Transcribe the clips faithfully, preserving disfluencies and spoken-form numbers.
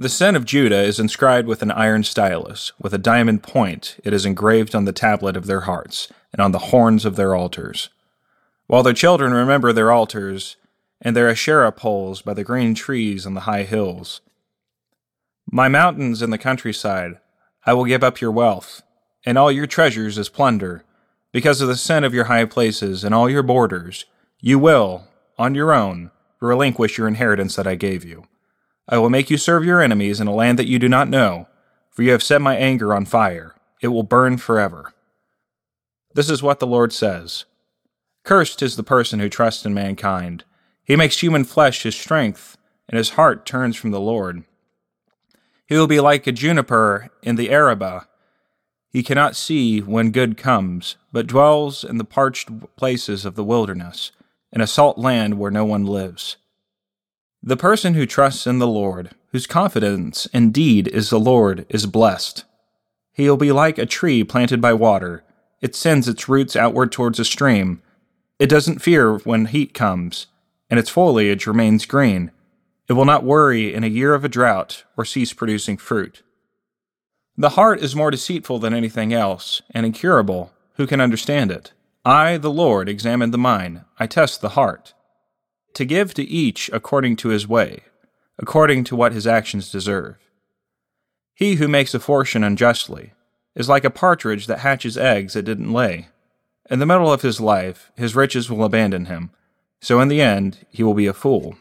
The sin of Judah is inscribed with an iron stylus, with a diamond point it is engraved on the tablet of their hearts, and on the horns of their altars. While their children remember their altars, and their Asherah poles by the green trees on the high hills. My mountains in the countryside, I will give up your wealth, and all your treasures as plunder, because of the sin of your high places and all your borders, you will, on your own, relinquish your inheritance that I gave you. I will make you serve your enemies in a land that you do not know, for you have set my anger on fire. It will burn forever. This is what the Lord says. Cursed is the person who trusts in mankind. He makes human flesh his strength, and his heart turns from the Lord. He will be like a juniper in the Arabah. He cannot see when good comes, but dwells in the parched places of the wilderness, in a salt land where no one lives. The person who trusts in the Lord, whose confidence indeed is the Lord, is blessed. He will be like a tree planted by water. It sends its roots outward towards a stream. It doesn't fear when heat comes, and its foliage remains green. It will not worry in a year of a drought or cease producing fruit. The heart is more deceitful than anything else, and incurable. Who can understand it? I, the Lord, examine the mind. I test the heart, to give to each according to his way, according to what his actions deserve. He who makes a fortune unjustly is like a partridge that hatches eggs it didn't lay. In the middle of his life, his riches will abandon him, so in the end he will be a fool.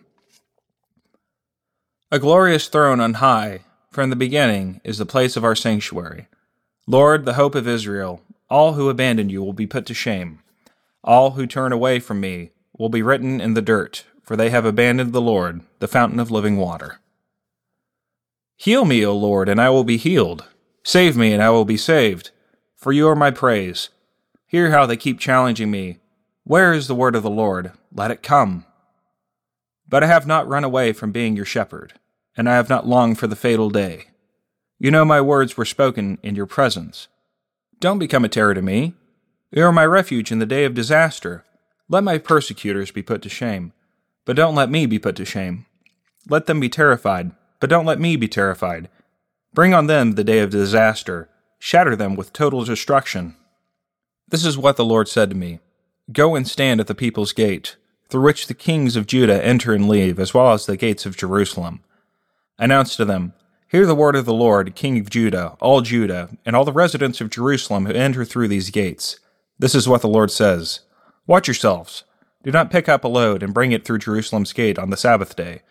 A glorious throne on high, from the beginning, is the place of our sanctuary. Lord, the hope of Israel, all who abandon you will be put to shame. All who turn away from me will be written in the dirt, for they have abandoned the Lord, the fountain of living water. Heal me, O Lord, and I will be healed. Save me, and I will be saved, for you are my praise. Hear how they keep challenging me. Where is the word of the Lord? Let it come. But I have not run away from being your shepherd, and I have not longed for the fatal day. You know my words were spoken in your presence. Don't become a terror to me. You are my refuge in the day of disaster. Let my persecutors be put to shame, but don't let me be put to shame. Let them be terrified, but don't let me be terrified. Bring on them the day of disaster. Shatter them with total destruction. This is what the Lord said to me. Go and stand at the people's gate, through which the kings of Judah enter and leave, as well as the gates of Jerusalem. Announce to them, Hear the word of the Lord, King of Judah, all Judah, and all the residents of Jerusalem who enter through these gates. This is what the Lord says. Watch yourselves. Do not pick up a load and bring it through Jerusalem's gate on the Sabbath day.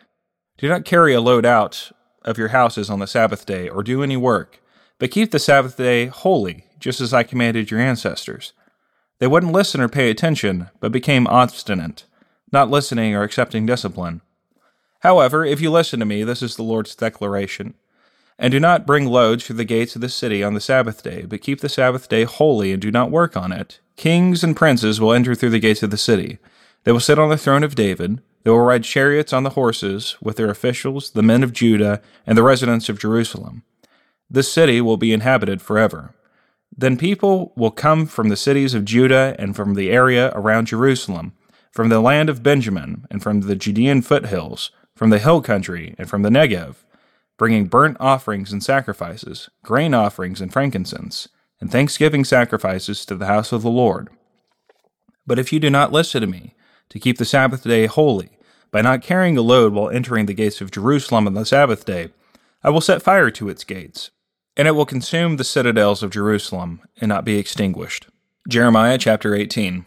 Do not carry a load out of your houses on the Sabbath day or do any work, but keep the Sabbath day holy, just as I commanded your ancestors. They wouldn't listen or pay attention, but became obstinate, not listening or accepting discipline. However, if you listen to me, this is the Lord's declaration, and do not bring loads through the gates of the city on the Sabbath day, but keep the Sabbath day holy and do not work on it. Kings and princes will enter through the gates of the city. They will sit on the throne of David. They will ride chariots on the horses with their officials, the men of Judah, and the residents of Jerusalem. This city will be inhabited forever. Then people will come from the cities of Judah and from the area around Jerusalem, from the land of Benjamin and from the Judean foothills, from the hill country and from the Negev, bringing burnt offerings and sacrifices, grain offerings and frankincense, and thanksgiving sacrifices to the house of the Lord. But if you do not listen to me, to keep the Sabbath day holy, by not carrying a load while entering the gates of Jerusalem on the Sabbath day, I will set fire to its gates, and it will consume the citadels of Jerusalem, and not be extinguished. Jeremiah chapter eighteen.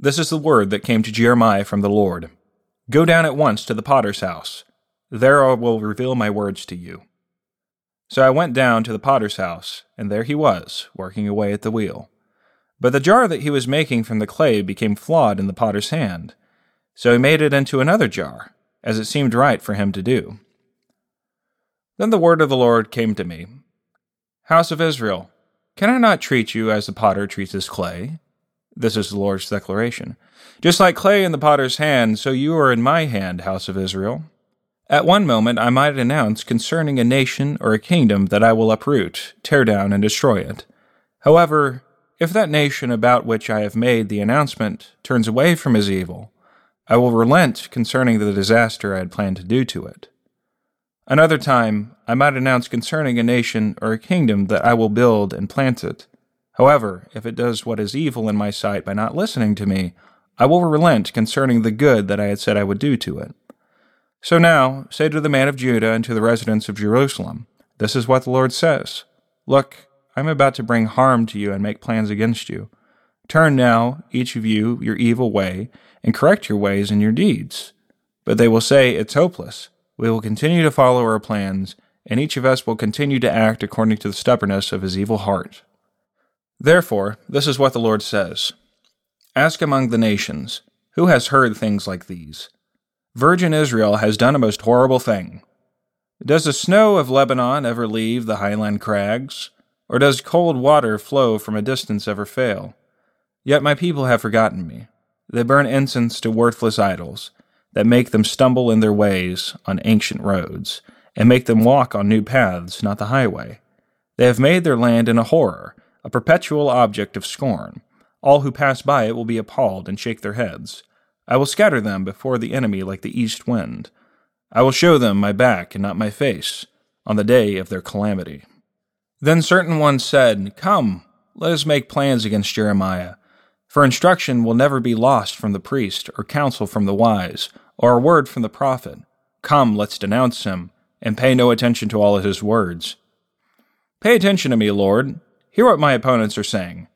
This is the word that came to Jeremiah from the Lord. Go down at once to the potter's house. There I will reveal my words to you. So I went down to the potter's house, and there he was, working away at the wheel. But the jar that he was making from the clay became flawed in the potter's hand, so he made it into another jar, as it seemed right for him to do. Then the word of the Lord came to me. House of Israel, Can I not treat you as the potter treats his clay? This is the Lord's declaration. Just like clay in the potter's hand, so you are in my hand, house of Israel. At one moment I might announce concerning a nation or a kingdom that I will uproot, tear down, and destroy it. However, if that nation about which I have made the announcement turns away from his evil, I will relent concerning the disaster I had planned to do to it. Another time, I might announce concerning a nation or a kingdom that I will build and plant it. However, if it does what is evil in my sight by not listening to me, I will relent concerning the good that I had said I would do to it. So now, say to the man of Judah and to the residents of Jerusalem, this is what the Lord says. Look, I am about to bring harm to you and make plans against you. Turn now, each of you, your evil way, and correct your ways and your deeds. But they will say, it's hopeless. We will continue to follow our plans, and each of us will continue to act according to the stubbornness of his evil heart. Therefore, this is what the Lord says. Ask among the nations, who has heard things like these? Virgin Israel has done a most horrible thing. Does the snow of Lebanon ever leave the highland crags? Or does cold water flow from a distance ever fail? Yet my people have forgotten me. They burn incense to worthless idols that make them stumble in their ways on ancient roads and make them walk on new paths, not the highway. They have made their land in a horror, a perpetual object of scorn. All who pass by it will be appalled and shake their heads. I will scatter them before the enemy like the east wind. I will show them my back and not my face on the day of their calamity. Then certain ones said, Come, let us make plans against Jeremiah. For instruction will never be lost from the priest, or counsel from the wise, or a word from the prophet. Come, let's denounce him, and pay no attention to all of his words. Pay attention to me, Lord. Hear what my opponents are saying.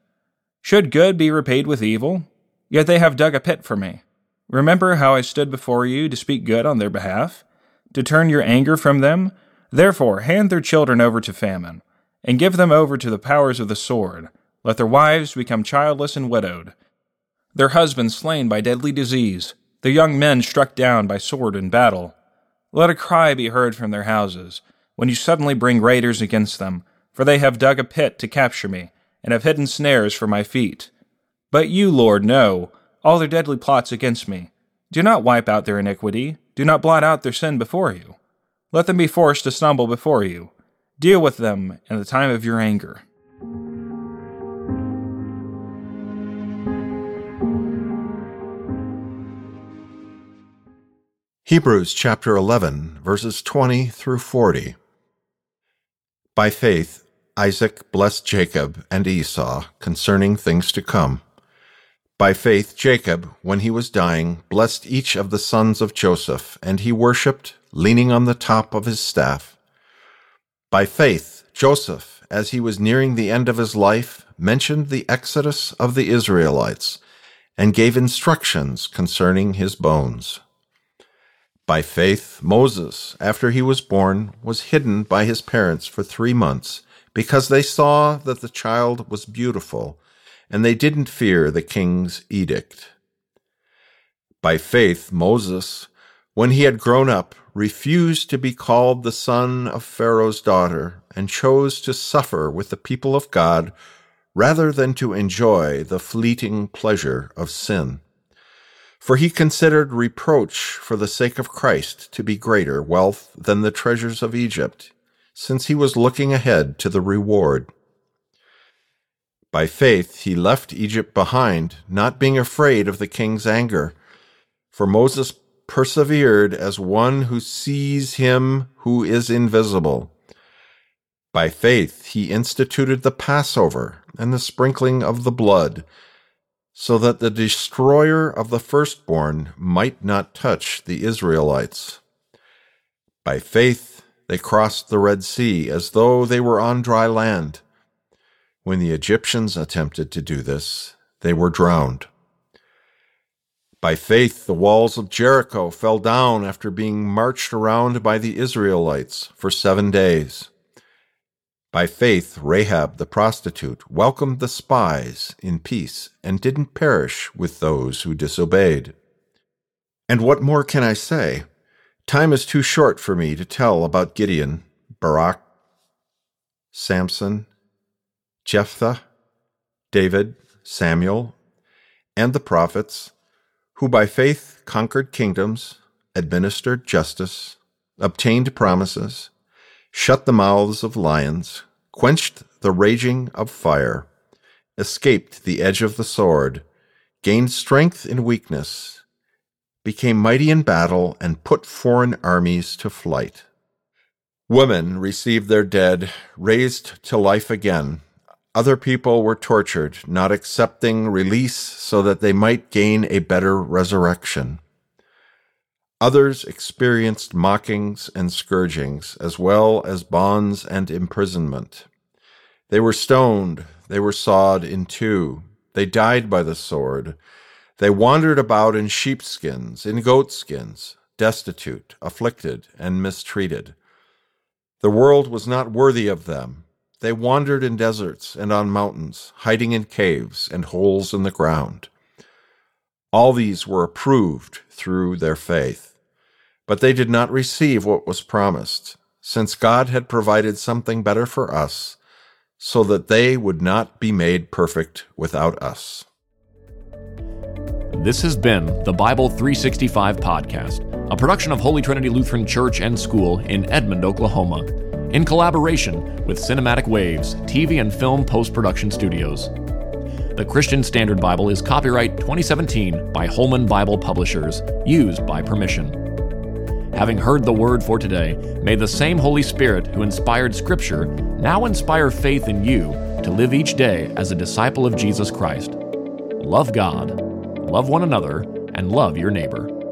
Should good be repaid with evil? Yet they have dug a pit for me. Remember how I stood before you to speak good on their behalf, to turn your anger from them? Therefore, hand their children over to famine, and give them over to the powers of the sword. Let their wives become childless and widowed, their husbands slain by deadly disease, their young men struck down by sword in battle. Let a cry be heard from their houses, when you suddenly bring raiders against them, for they have dug a pit to capture me, and have hidden snares for my feet. But you, Lord, know all their deadly plots against me. Do not wipe out their iniquity, do not blot out their sin before you. Let them be forced to stumble before you. Deal with them in the time of your anger. Hebrews chapter eleven, verses twenty through forty. By faith, Isaac blessed Jacob and Esau concerning things to come. By faith, Jacob, when he was dying, blessed each of the sons of Joseph, and he worshipped, leaning on the top of his staff. By faith, Joseph, as he was nearing the end of his life, mentioned the exodus of the Israelites and gave instructions concerning his bones. By faith, Moses, after he was born, was hidden by his parents for three months because they saw that the child was beautiful and they didn't fear the king's edict. By faith, Moses, when he had grown up, refused to be called the son of Pharaoh's daughter, and chose to suffer with the people of God rather than to enjoy the fleeting pleasure of sin. For he considered reproach for the sake of Christ to be greater wealth than the treasures of Egypt, since he was looking ahead to the reward. By faith he left Egypt behind, not being afraid of the king's anger. For Moses persevered as one who sees him who is invisible. By faith he instituted the Passover and the sprinkling of the blood, so that the destroyer of the firstborn might not touch the Israelites. By faith they crossed the Red Sea as though they were on dry land. When the Egyptians attempted to do this, they were drowned. By faith, the walls of Jericho fell down after being marched around by the Israelites for seven days. By faith, Rahab the prostitute welcomed the spies in peace and didn't perish with those who disobeyed. And what more can I say? Time is too short for me to tell about Gideon, Barak, Samson, Jephthah, David, Samuel, and the prophets, who by faith conquered kingdoms, administered justice, obtained promises, shut the mouths of lions, quenched the raging of fire, escaped the edge of the sword, gained strength in weakness, became mighty in battle, and put foreign armies to flight. Women received their dead, raised to life again. Other people were tortured, not accepting release so that they might gain a better resurrection. Others experienced mockings and scourgings, as well as bonds and imprisonment. They were stoned, they were sawed in two, they died by the sword. They wandered about in sheepskins, in goatskins, destitute, afflicted, and mistreated. The world was not worthy of them. They wandered in deserts and on mountains, hiding in caves and holes in the ground. All these were approved through their faith. But they did not receive what was promised, since God had provided something better for us, so that they would not be made perfect without us. This has been the Bible three sixty-five Podcast, a production of Holy Trinity Lutheran Church and School in Edmond, Oklahoma, in collaboration with Cinematic Waves, T V and Film Post-Production Studios. The Christian Standard Bible is copyright twenty seventeen by Holman Bible Publishers, used by permission. Having heard the word for today, may the same Holy Spirit who inspired Scripture now inspire faith in you to live each day as a disciple of Jesus Christ. Love God, love one another, and love your neighbor.